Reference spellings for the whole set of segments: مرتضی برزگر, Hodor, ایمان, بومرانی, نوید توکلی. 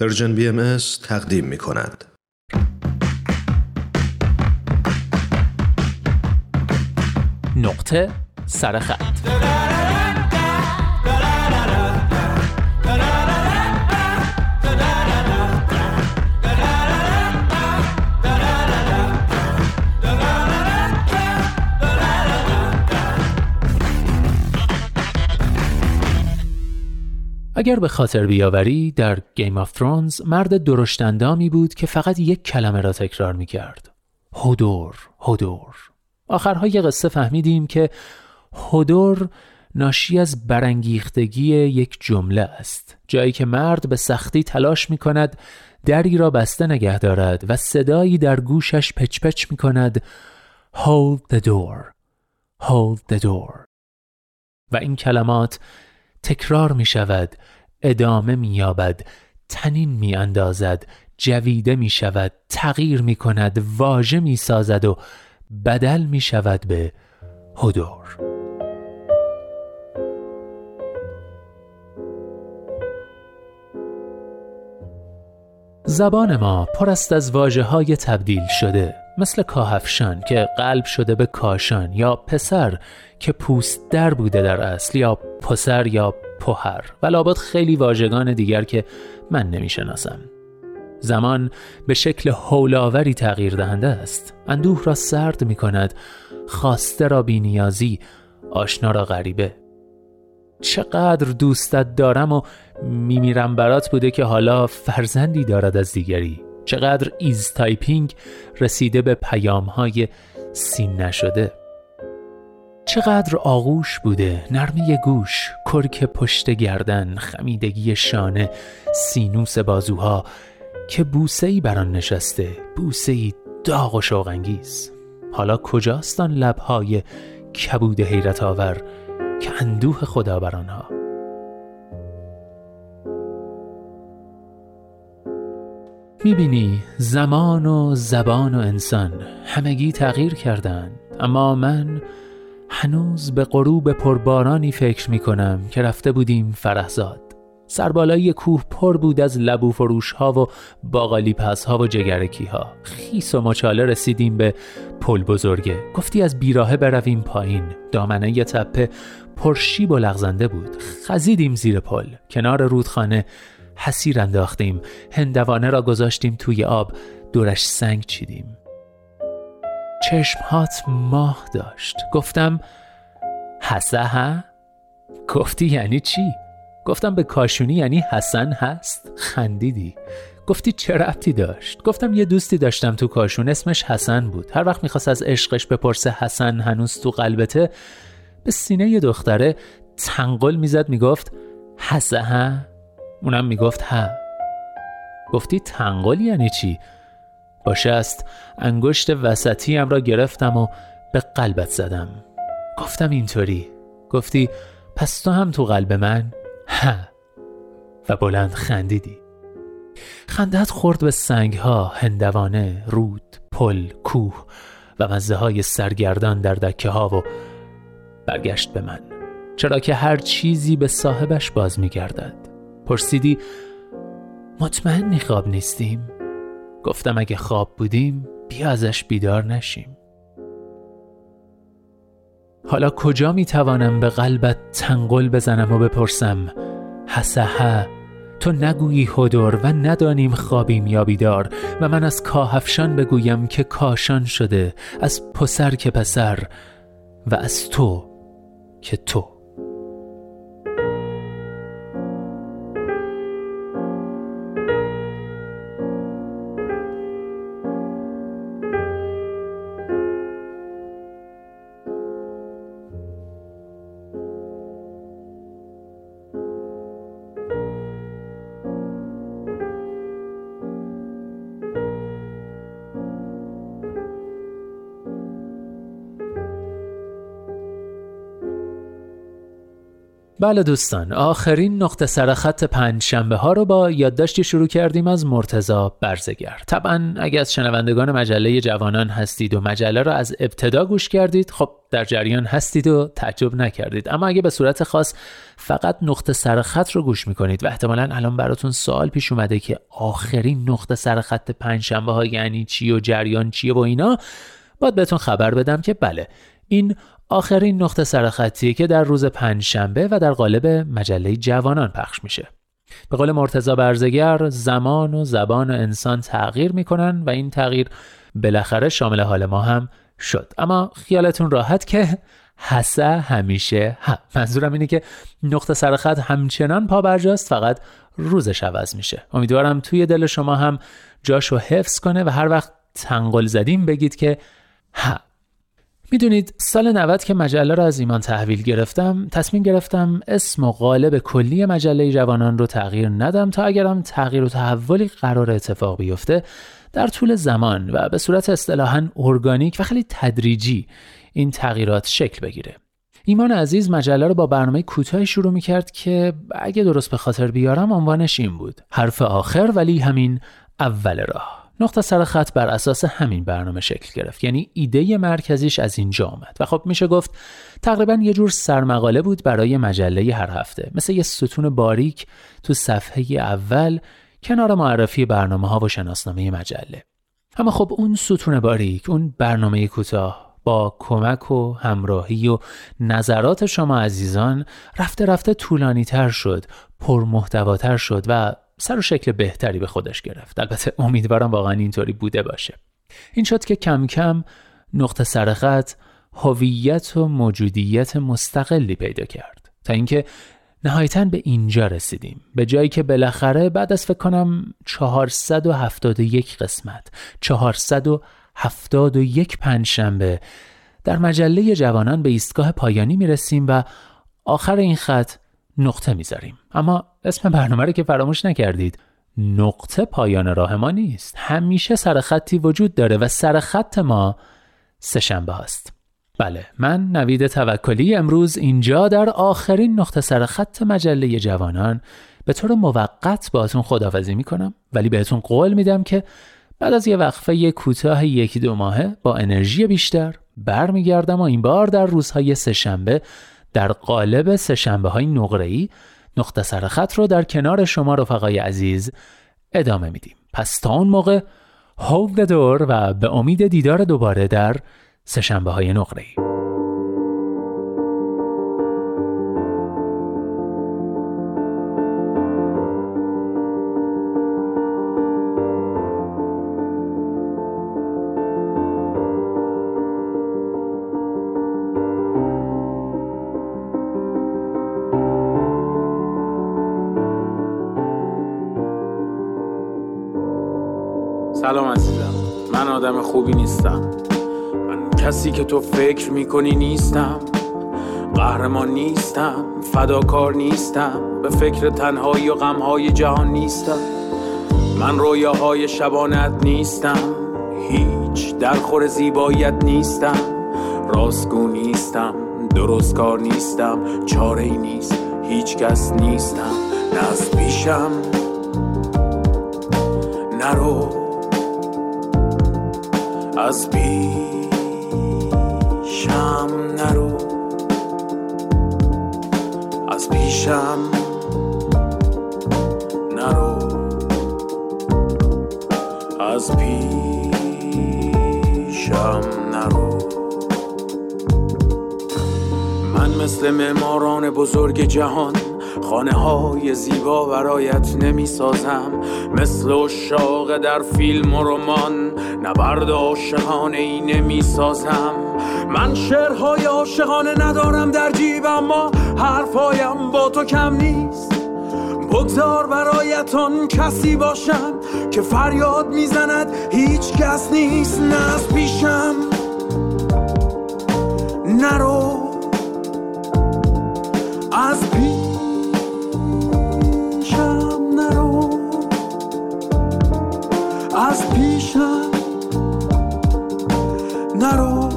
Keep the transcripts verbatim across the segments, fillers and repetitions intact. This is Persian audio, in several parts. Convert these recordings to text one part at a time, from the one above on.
پرژن بی ام اس تقدیم می کند. نقطه سرخط. اگر به خاطر بیاوری، در گیم آف ترونز مرد درشتندامی بود که فقط یک کلمه را تکرار می کرد. هودور، هودور. آخرهای قصه فهمیدیم که هودور ناشی از برانگیختگی یک جمله است. جایی که مرد به سختی تلاش می کند دری را بسته نگه دارد و صدایی در گوشش پچپچ می کند: Hold the door, hold the door. و این کلمات تکرار می شود، ادامه می یابد، تنین می اندازد، جویده می شود، تغییر می کند، واژه می سازد و بدل می شود به هودور. زبان ما پر است از واژه‌های تبدیل شده، مثل کاهفشان که قلب شده به کاشان، یا پسر که پوست در بوده در اصل، یا پسر یا پهر و لابد خیلی واژگان دیگر که من نمیشناسم. زمان به شکل هولاوری تغییر دهنده است. اندوه را سرد می کند، خواسته را بینیازی، آشنا را غریبه. چقدر دوستت دارم و میمیرم برات بوده که حالا فرزندی دارد از دیگری. چقدر ایز تایپینگ رسیده به پیام‌های سین نشده. چقدر آغوش بوده، نرمی گوش، کرک پشت گردن، خمیدگی شانه، سینوس بازوها، که بوسه‌ای بران نشسته، بوسه‌ای داغ و شوق انگیز. حالا کجاست آن لب‌های کبود حیرت آور که اندوه خدا بر آنها؟ میبینی زمان و زبان و انسان همگی تغییر کردن، اما من هنوز به غروب پربارانی فکر میکنم که رفته بودیم فرهزاد. سربالای کوه پر بود از لبو فروش ها و باقالی پس ها و جگرکی ها. خیس و مچاله رسیدیم به پل بزرگه. گفتی از بیراهه برویم پایین. دامنه ی تپه پرشیب و لغزنده بود. خزیدیم زیر پل. کنار رودخانه حسیر انداختیم، هندوانه را گذاشتیم توی آب، دورش سنگ چیدیم. چشمهات ماه داشت. گفتم حسه ها؟ گفتی یعنی چی؟ گفتم به کاشونی یعنی حسن هست. خندیدی. گفتی چه ربطی داشت؟ گفتم یه دوستی داشتم تو کاشون، اسمش حسن بود. هر وقت میخواست از عشقش بپرسه حسن هنوز تو قلبته، به سینه یه دختره تنقل میزد، میگفت حسه ها؟ اونم میگفت ها. گفتی تنقل یعنی چی؟ با شست انگشت وسطیم را گرفتم و به قلبت زدم. گفتم اینطوری. گفتی پس تو هم تو قلب من؟ ها. و بلند خندیدی. خندت خورد به سنگها، هندوانه، رود، پل، کوه و مزه های سرگردان در دکه ها و برگشت به من، چرا که هر چیزی به صاحبش باز می گردد. پرسیدی مطمئنی خواب نیستیم؟ گفتم اگه خواب بودیم بیا ازش بیدار نشیم. حالا کجا میتوانم به قلبت تنقل بزنم و بپرسم حسه تو نگویی هودور و ندانیم خوابیم یا بیدار، و من از کاهفشان بگویم که کاشان شده، از پسر که پسر، و از تو که تو. بله دوستان، آخرین نقطه سرخط پنج شنبه ها رو با یادداشتی شروع کردیم از مرتضی برزگر. طبعا اگه از شنوندگان مجله جوانان هستید و مجله رو از ابتدا گوش کردید خب در جریان هستید و تعجب نکردید، اما اگه به صورت خاص فقط نقطه سرخط رو گوش میکنید و احتمالاً الان براتون سوال پیش اومده که آخرین نقطه سرخط پنج شنبه ها یعنی چی و جریان چیه و اینا، باید بهتون خبر بدم که بله، این آخرین نقطه سرخطیه که در روز پنجشنبه و در قالب مجله جوانان پخش میشه. به قول مرتضی برزگر، زمان و زبان و انسان تغییر میکنن و این تغییر بالاخره شامل حال ما هم شد. اما خیالتون راحت که حسه همیشه هم. منظورم اینه که نقطه سرخط همچنان پا برجاست، فقط روزش عوض میشه. امیدوارم توی دل شما هم جاشو حفظ کنه و هر وقت تنقل زدیم بگید که ها. میدونید سال نود که مجله رو از ایمان تحویل گرفتم، تصمیم گرفتم اسم و قالب کلی مجله جوانان رو تغییر ندم تا اگرم تغییر و تحولی قرار اتفاق بیفته در طول زمان و به صورت اصطلاحاً ارگانیک و خیلی تدریجی این تغییرات شکل بگیره. ایمان عزیز مجله رو با برنامه کوتاهی شروع میکرد که اگه درست به خاطر بیارم عنوانش این بود: حرف آخر ولی همین اول راه. نقطه سرخط بر اساس همین برنامه شکل گرفت، یعنی ایده مرکزیش از اینجا آمد و خب میشه گفت تقریبا یه جور سرمقاله بود برای مجله هر هفته، مثل یه ستون باریک تو صفحه اول کنار معرفی برنامه ها و شناسنامه مجله. اما خب اون ستون باریک، اون برنامه کوتاه با کمک و همراهی و نظرات شما عزیزان رفته رفته طولانی تر شد، پرمحتواتر شد و سر و شکل بهتری به خودش گرفت. البته امیدوارم واقعا اینطوری بوده باشه. این شد که کم کم نقطه سرخط هویت و موجودیت مستقلی پیدا کرد تا اینکه نهایتاً به اینجا رسیدیم، به جایی که بالاخره بعد از فکر کنم چهارصد و هفتاد و یک قسمت، چهارصد و هفتاد و یک پنجشنبه در مجله جوانان به ایستگاه پایانی میرسیم و آخر این خط نقطه میذاریم. اما اسم برنامه رو که فراموش نکردید، نقطه پایان راه ما نیست، همیشه سرخطی وجود داره و سرخط ما سه شنبه هاست. بله، من نوید توکلی امروز اینجا در آخرین نقطه سرخط مجله جوانان به طور موقت باهاتون خداحافظی میکنم، ولی بهتون قول میدم که بعد از یه وقفه کوتاه یکی دو ماهه با انرژی بیشتر برمیگردم و این بار در روزهای سه شنبه در قالب سه شنبه های نقره‌ای نقطه سرخط رو در کنار شما رفقای عزیز ادامه میدیم. پس تا اون موقع hold the door و به امید دیدار دوباره در سه شنبه های نقره‌ای. سلام عزیزم، من آدم خوبی نیستم، من کسی که تو فکر میکنی نیستم، قهرمان نیستم، فداکار نیستم، به فکر تنهایی و غمهای جهان نیستم، من رویاهای شبانت نیستم، هیچ درخور زیباییت نیستم، راستگو نیستم، درستکار نیستم، چاره ای نیست، هیچ کس نیستم، نه از پیشم نرو، از پیشم نرو، از پیشم نرو، از پیشم نرو. من مثل معماران بزرگ جهان خانه های زیبا برایت نمی سازم، مثل عشاق در فیلم و رمان نبرد عاشقانه ای نمی سازم، من شعرهای عاشقانه ندارم در جیبم، اما حرفایم با تو کم نیست، بگذار برایت آن کسی باشم که فریاد می زند هیچ کس نیست، نه از پیشم نرو، از پیشم از پیشم نرو،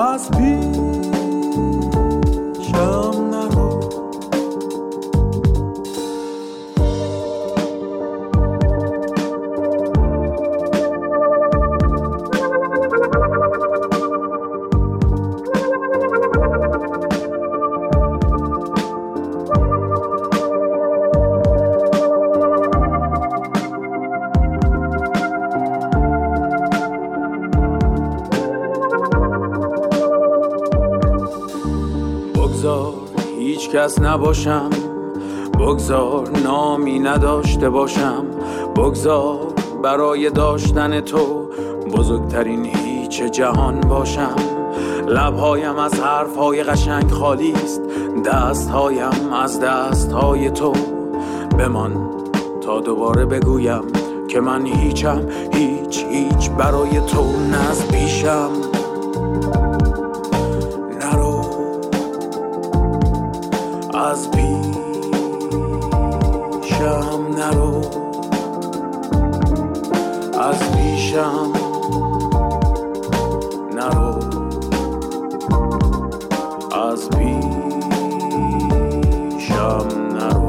از پیشم هیچ کس نباشم، بگذار نامی نداشته باشم، بگذار برای داشتن تو بزرگترین هیچ جهان باشم. لبهایم از حرفهای قشنگ خالی است، دستهایم از دستهای تو. بمان تا دوباره بگویم که من هیچم، هیچ هیچ برای تو نه از پیشم. نرو از پیشم، نرو از پیشم، نرو از پیشم، نرو.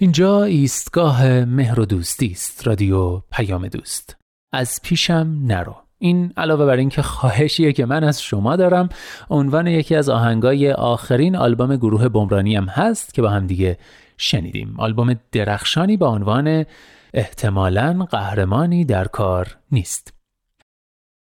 اینجا ایستگاه مهر و دوستی است، رادیو پیام دوست. از پیشم نرو. این علاوه بر این که خواهشیه که من از شما دارم، عنوان یکی از آهنگای آخرین آلبوم گروه بومرانی هم هست که با هم دیگه شنیدیم. آلبوم درخشانی با عنوان احتمالاً قهرمانی در کار نیست.